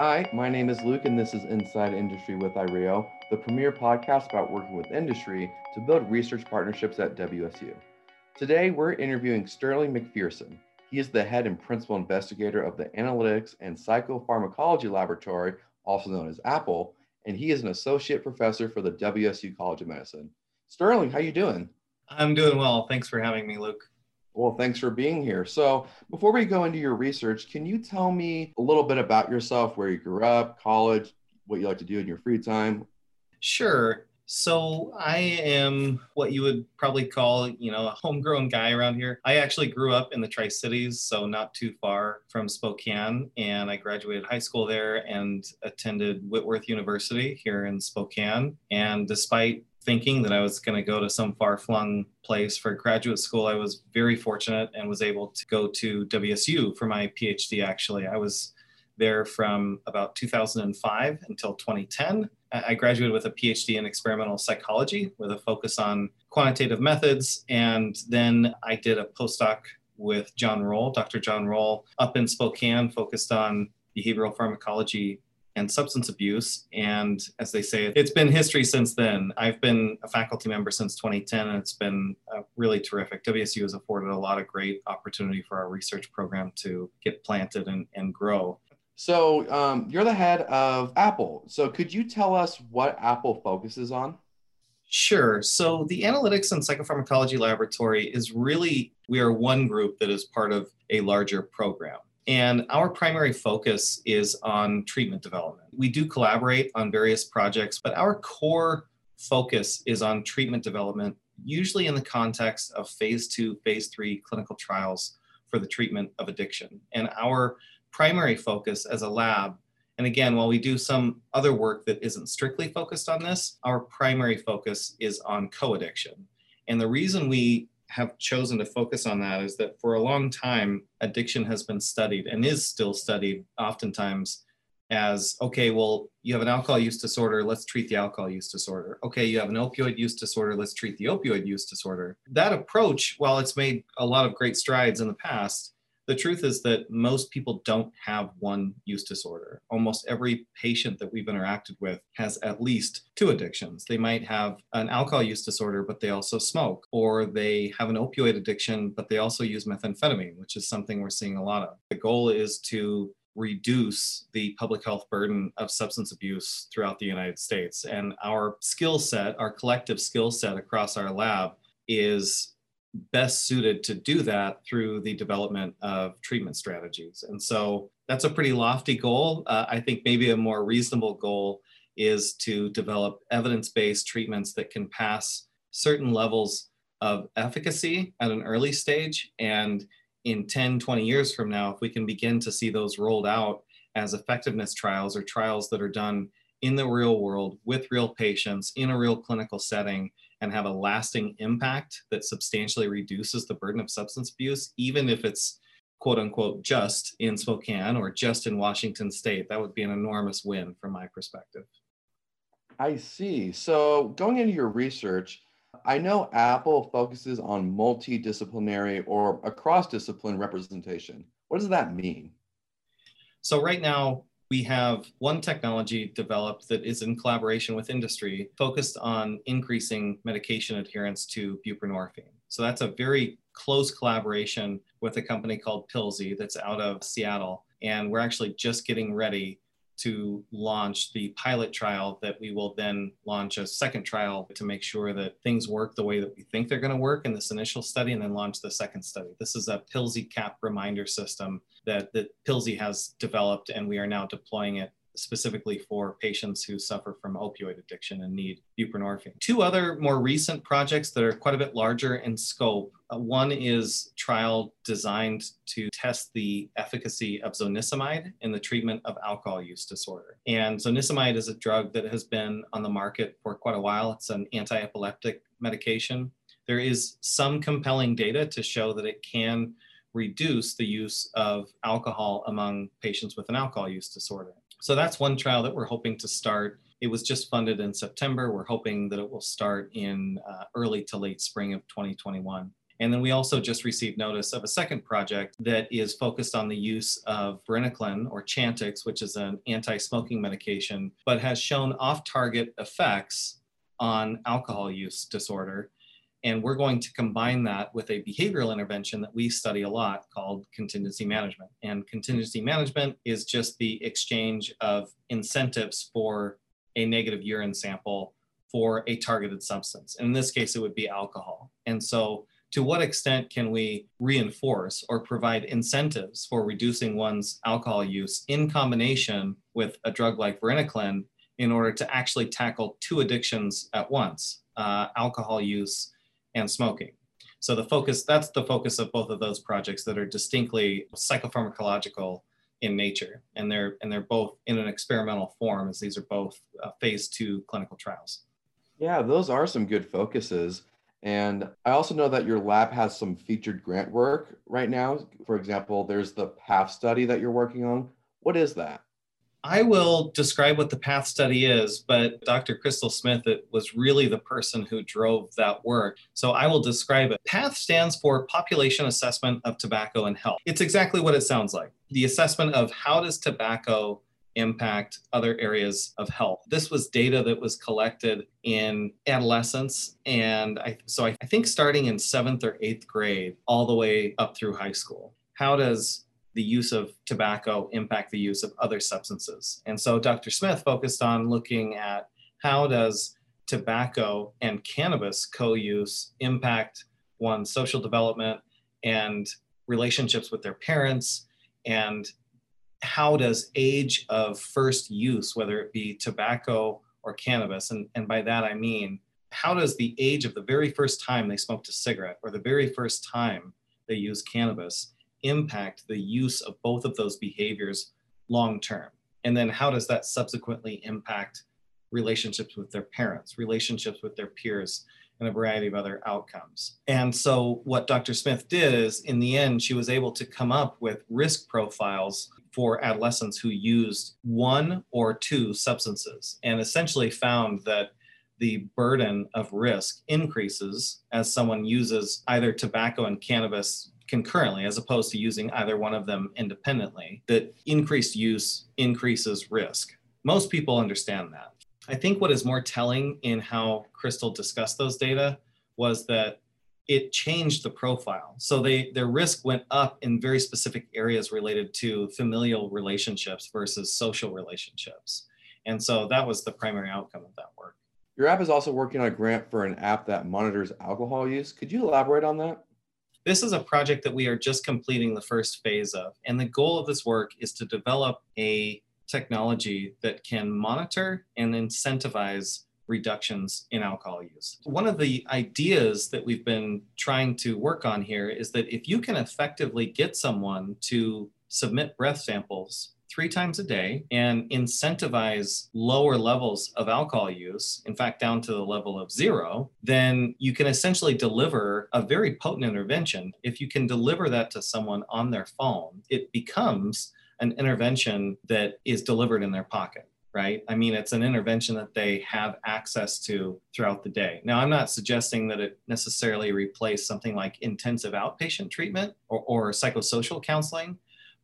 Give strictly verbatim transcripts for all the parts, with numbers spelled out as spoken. Hi, my name is Luke, and this is Inside Industry with I R E O, the premier podcast about working with industry to build research partnerships at W S U. Today, we're interviewing Sterling McPherson. He is the head and principal investigator of the Analytics and Psychopharmacology Laboratory, also known as APPLE, and he is an associate professor for the W S U College of Medicine. Sterling, how you doing? I'm doing well. Thanks for having me, Luke. Well, thanks for being here. So before we go into your research, can you tell me a little bit about yourself, where you grew up, college, what you like to do in your free time? Sure. So I am what you would probably call, you know, a homegrown guy around here. I actually grew up in the Tri-Cities, so not too far from Spokane, and I graduated high school there and attended Whitworth University here in Spokane. And despite thinking that I was going to go to some far-flung place for graduate school, I was very fortunate and was able to go to W S U for my PhD, actually. I was there from about two thousand five until twenty ten. I graduated with a PhD in experimental psychology with a focus on quantitative methods, and then I did a postdoc with John Roll, Doctor John Roll, up in Spokane, focused on behavioral pharmacology and substance abuse. And as they say, it's been history since then. I've been a faculty member since twenty ten, and it's been uh, really terrific. W S U has afforded a lot of great opportunity for our research program to get planted and, and grow. So um, you're the head of APPLE. So could you tell us what APPLE focuses on? Sure. So the Analytics and Psychopharmacology Laboratory is really, we are one group that is part of a larger program. And our primary focus is on treatment development. We do collaborate on various projects, but our core focus is on treatment development, usually in the context of phase two, phase three clinical trials for the treatment of addiction. And our primary focus as a lab, and again, while we do some other work that isn't strictly focused on this, our primary focus is on co-addiction. And the reason we have chosen to focus on that is that for a long time, addiction has been studied and is still studied oftentimes as, okay, well, you have an alcohol use disorder, let's treat the alcohol use disorder. Okay, you have an opioid use disorder, let's treat the opioid use disorder. That approach, while it's made a lot of great strides in the past, the truth is that most people don't have one use disorder. Almost every patient that we've interacted with has at least two addictions. They might have an alcohol use disorder, but they also smoke, or they have an opioid addiction, but they also use methamphetamine, which is something we're seeing a lot of. The goal is to reduce the public health burden of substance abuse throughout the United States. And our skill set, our collective skill set across our lab is best suited to do that through the development of treatment strategies. And so that's a pretty lofty goal. Uh, I think maybe a more reasonable goal is to develop evidence-based treatments that can pass certain levels of efficacy at an early stage. And in ten, twenty years from now, if we can begin to see those rolled out as effectiveness trials or trials that are done in the real world with real patients in a real clinical setting, and have a lasting impact that substantially reduces the burden of substance abuse, even if it's quote unquote just in Spokane or just in Washington State, that would be an enormous win from my perspective. I see. So going into your research, I know APPLE focuses on multidisciplinary or across-discipline representation. What does that mean? So right now, we have one technology developed that is in collaboration with industry focused on increasing medication adherence to buprenorphine. So that's a very close collaboration with a company called Pillsy that's out of Seattle. And we're actually just getting ready to launch the pilot trial that we will then launch a second trial to make sure that things work the way that we think they're going to work in this initial study and then launch the second study. This is a Pillsy cap reminder system that, that Pillsy has developed, and we are now deploying it specifically for patients who suffer from opioid addiction and need buprenorphine. Two other more recent projects that are quite a bit larger in scope. Uh, one is trial designed to test the efficacy of zonisamide in the treatment of alcohol use disorder. And zonisamide is a drug that has been on the market for quite a while. It's an anti-epileptic medication. There is some compelling data to show that it can reduce the use of alcohol among patients with an alcohol use disorder. So that's one trial that we're hoping to start. It was just funded in September. We're hoping that it will start in uh, early to late spring of twenty twenty-one. And then we also just received notice of a second project that is focused on the use of varenicline or Chantix, which is an anti-smoking medication, but has shown off-target effects on alcohol use disorder. And we're going to combine that with a behavioral intervention that we study a lot called contingency management. And contingency management is just the exchange of incentives for a negative urine sample for a targeted substance. And in this case, it would be alcohol. And so to what extent can we reinforce or provide incentives for reducing one's alcohol use in combination with a drug like varenicline in order to actually tackle two addictions at once, uh, alcohol use and smoking. So the focus, that's the focus of both of those projects that are distinctly psychopharmacological in nature. And they're, and they're both in an experimental form, as these are both uh, phase two clinical trials. Yeah, those are some good focuses. And I also know that your lab has some featured grant work right now. For example, there's the PATH study that you're working on. What is that? I will describe what the PATH study is, but Doctor Crystal Smith it was really the person who drove that work. So I will describe it. PATH stands for Population Assessment of Tobacco and Health. It's exactly what it sounds like. The assessment of how does tobacco impact other areas of health. This was data that was collected in adolescence. And I, so I think starting in seventh or eighth grade, all the way up through high school. How does the use of tobacco impact the use of other substances? And so Doctor Smith focused on looking at how does tobacco and cannabis co-use impact one's social development and relationships with their parents, and how does age of first use, whether it be tobacco or cannabis, and, and by that I mean, how does the age of the very first time they smoked a cigarette or the very first time they used cannabis impact the use of both of those behaviors long term? And then how does that subsequently impact relationships with their parents, relationships with their peers, and a variety of other outcomes? And so what Doctor Smith did is, in the end, she was able to come up with risk profiles for adolescents who used one or two substances, and essentially found that the burden of risk increases as someone uses either tobacco and cannabis concurrently, as opposed to using either one of them independently, that increased use increases risk. Most people understand that. I think what is more telling in how Crystal discussed those data was that it changed the profile. So they, their risk went up in very specific areas related to familial relationships versus social relationships. And so that was the primary outcome of that work. Your app is also working on a grant for an app that monitors alcohol use. Could you elaborate on that? This is a project that we are just completing the first phase of. And the goal of this work is to develop a technology that can monitor and incentivize reductions in alcohol use. One of the ideas that we've been trying to work on here is that if you can effectively get someone to submit breath samples three times a day and incentivize lower levels of alcohol use, in fact, down to the level of zero, then you can essentially deliver a very potent intervention. If you can deliver that to someone on their phone, it becomes an intervention that is delivered in their pocket, right? I mean, it's an intervention that they have access to throughout the day. Now, I'm not suggesting that it necessarily replace something like intensive outpatient treatment or, or psychosocial counseling,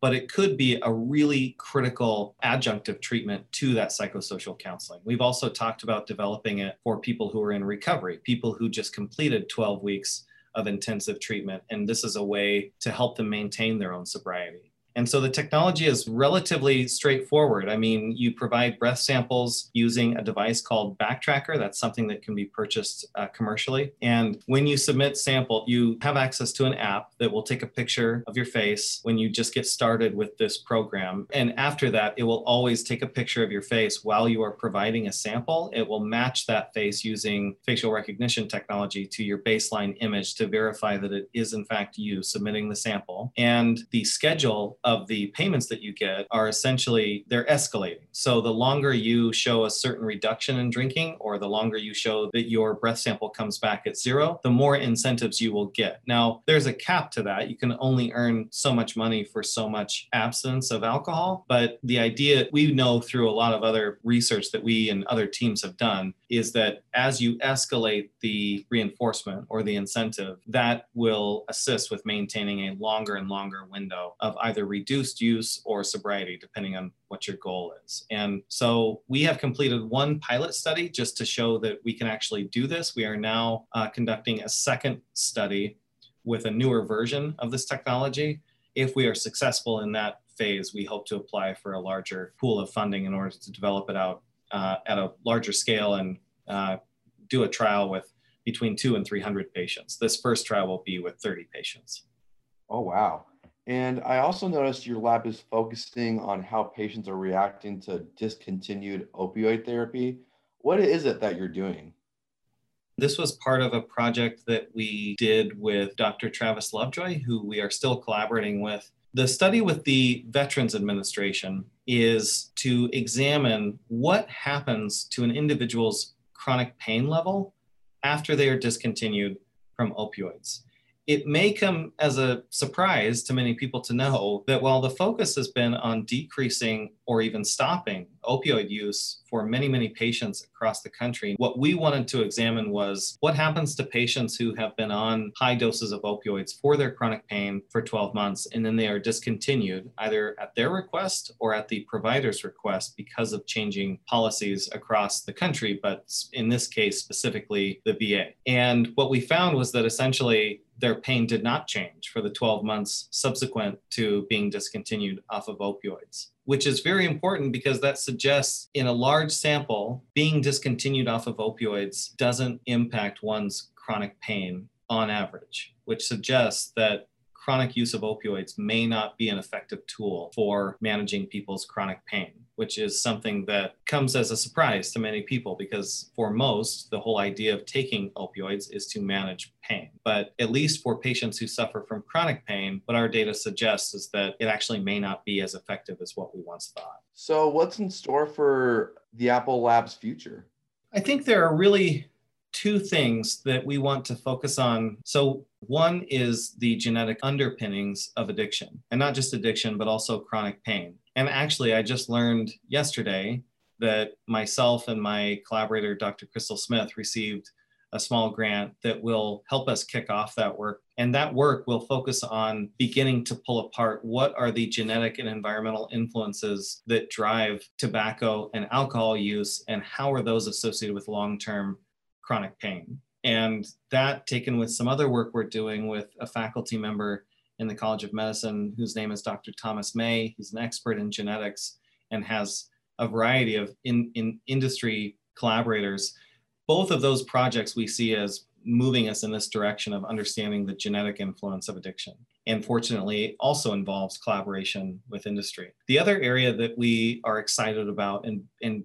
but it could be a really critical adjunctive treatment to that psychosocial counseling. We've also talked about developing it for people who are in recovery, people who just completed twelve weeks of intensive treatment, and this is a way to help them maintain their own sobriety. And so the technology is relatively straightforward. I mean, you provide breath samples using a device called Backtracker. That's something that can be purchased uh, commercially. And when you submit sample, you have access to an app that will take a picture of your face when you just get started with this program. And after that, it will always take a picture of your face while you are providing a sample. It will match that face using facial recognition technology to your baseline image to verify that it is in fact you submitting the sample. And the schedule of the payments that you get are essentially, they're escalating. So the longer you show a certain reduction in drinking, or the longer you show that your breath sample comes back at zero, the more incentives you will get. Now, there's a cap to that. You can only earn so much money for so much absence of alcohol. But the idea, we know through a lot of other research that we and other teams have done, is that as you escalate the reinforcement or the incentive, that will assist with maintaining a longer and longer window of either reduced use or sobriety, depending on what your goal is. And so we have completed one pilot study just to show that we can actually do this. We are now uh, conducting a second study with a newer version of this technology. If we are successful in that phase, we hope to apply for a larger pool of funding in order to develop it out uh, at a larger scale and uh, do a trial with between two and three hundred patients. This first trial will be with thirty patients. Oh, wow. And I also noticed your lab is focusing on how patients are reacting to discontinued opioid therapy. What is it that you're doing? This was part of a project that we did with Doctor Travis Lovejoy, who we are still collaborating with. The study with the Veterans Administration is to examine what happens to an individual's chronic pain level after they are discontinued from opioids. It may come as a surprise to many people to know that while the focus has been on decreasing or even stopping opioid use for many, many patients across the country, what we wanted to examine was what happens to patients who have been on high doses of opioids for their chronic pain for twelve months, and then they are discontinued either at their request or at the provider's request because of changing policies across the country, but in this case, specifically the V A. And what we found was that essentially their pain did not change for the twelve months subsequent to being discontinued off of opioids, which is very important because that suggests in a large sample, being discontinued off of opioids doesn't impact one's chronic pain on average, which suggests that chronic use of opioids may not be an effective tool for managing people's chronic pain, which is something that comes as a surprise to many people because for most, the whole idea of taking opioids is to manage pain. But at least for patients who suffer from chronic pain, what our data suggests is that it actually may not be as effective as what we once thought. So what's in store for the Apple Lab's future? I think there are really two things that we want to focus on. So one is the genetic underpinnings of addiction, and not just addiction, but also chronic pain. And actually, I just learned yesterday that myself and my collaborator, Doctor Crystal Smith, received a small grant that will help us kick off that work. And that work will focus on beginning to pull apart what are the genetic and environmental influences that drive tobacco and alcohol use, and how are those associated with long-term chronic pain. And that, taken with some other work we're doing with a faculty member in the College of Medicine, whose name is Doctor Thomas May. He's an expert in genetics and has a variety of in, in industry collaborators. Both of those projects we see as moving us in this direction of understanding the genetic influence of addiction. And fortunately, also involves collaboration with industry. The other area that we are excited about and, and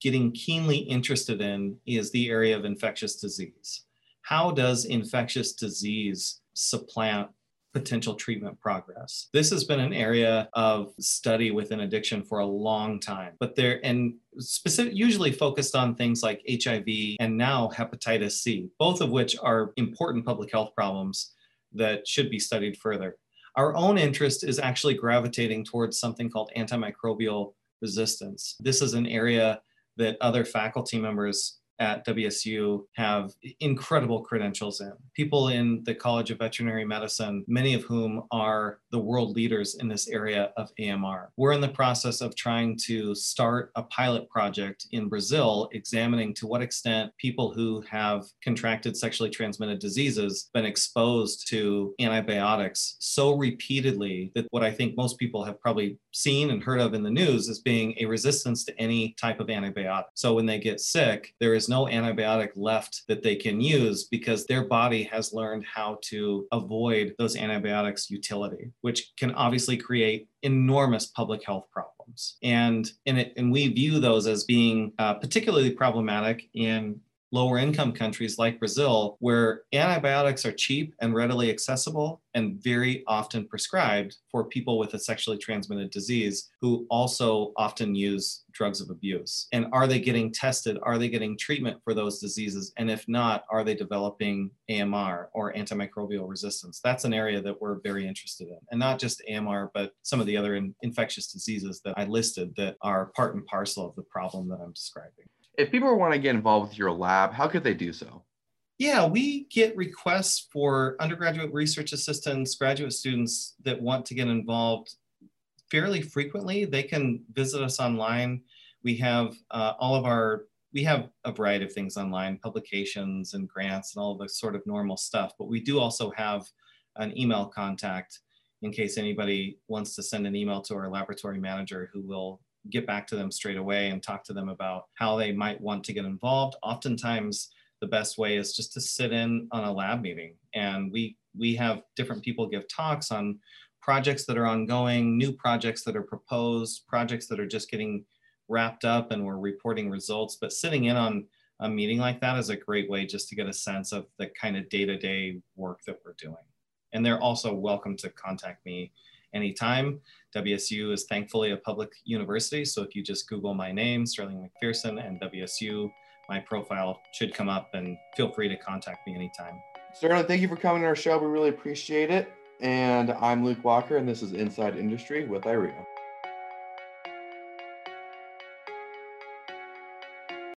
getting keenly interested in is the area of infectious disease. How does infectious disease supplant potential treatment progress? This has been an area of study within addiction for a long time, but there and specific, usually focused on things like H I V and now hepatitis C, both of which are important public health problems that should be studied further. Our own interest is actually gravitating towards something called antimicrobial resistance. This is an area that other faculty members at W S U have incredible credentials in. People in the College of Veterinary Medicine, many of whom are the world leaders in this area of A M R. We're in the process of trying to start a pilot project in Brazil, examining to what extent people who have contracted sexually transmitted diseases been exposed to antibiotics so repeatedly that what I think most people have probably seen and heard of in the news as being a resistance to any type of antibiotic. So when they get sick, there is no antibiotic left that they can use because their body has learned how to avoid those antibiotics' utility, which can obviously create enormous public health problems. And, and, it, and we view those as being uh, particularly problematic in lower income countries like Brazil, where antibiotics are cheap and readily accessible and very often prescribed for people with a sexually transmitted disease who also often use drugs of abuse. And are they getting tested? Are they getting treatment for those diseases? And if not, are they developing A M R or antimicrobial resistance? That's an area that we're very interested in. And not just A M R, but some of the other in- infectious diseases that I listed that are part and parcel of the problem that I'm describing. If people want to get involved with your lab, how could they do so? Yeah, we get requests for undergraduate research assistants, graduate students that want to get involved fairly frequently. They can visit us online. We have uh, all of our, we have a variety of things online, publications and grants and all the sort of normal stuff, but we do also have an email contact in case anybody wants to send an email to our laboratory manager who will get back to them straight away and talk to them about how they might want to get involved. Oftentimes, the best way is just to sit in on a lab meeting. And we we have different people give talks on projects that are ongoing, new projects that are proposed, projects that are just getting wrapped up and we're reporting results. But sitting in on a meeting like that is a great way just to get a sense of the kind of day-to-day work that we're doing. And they're also welcome to contact me anytime. W S U is thankfully a public university, so if you just Google my name, Sterling McPherson, and W S U, my profile should come up, and feel free to contact me anytime. Sterling, thank you for coming to our show. We really appreciate it. And I'm Luke Walker, and this is Inside Industry with I R E O.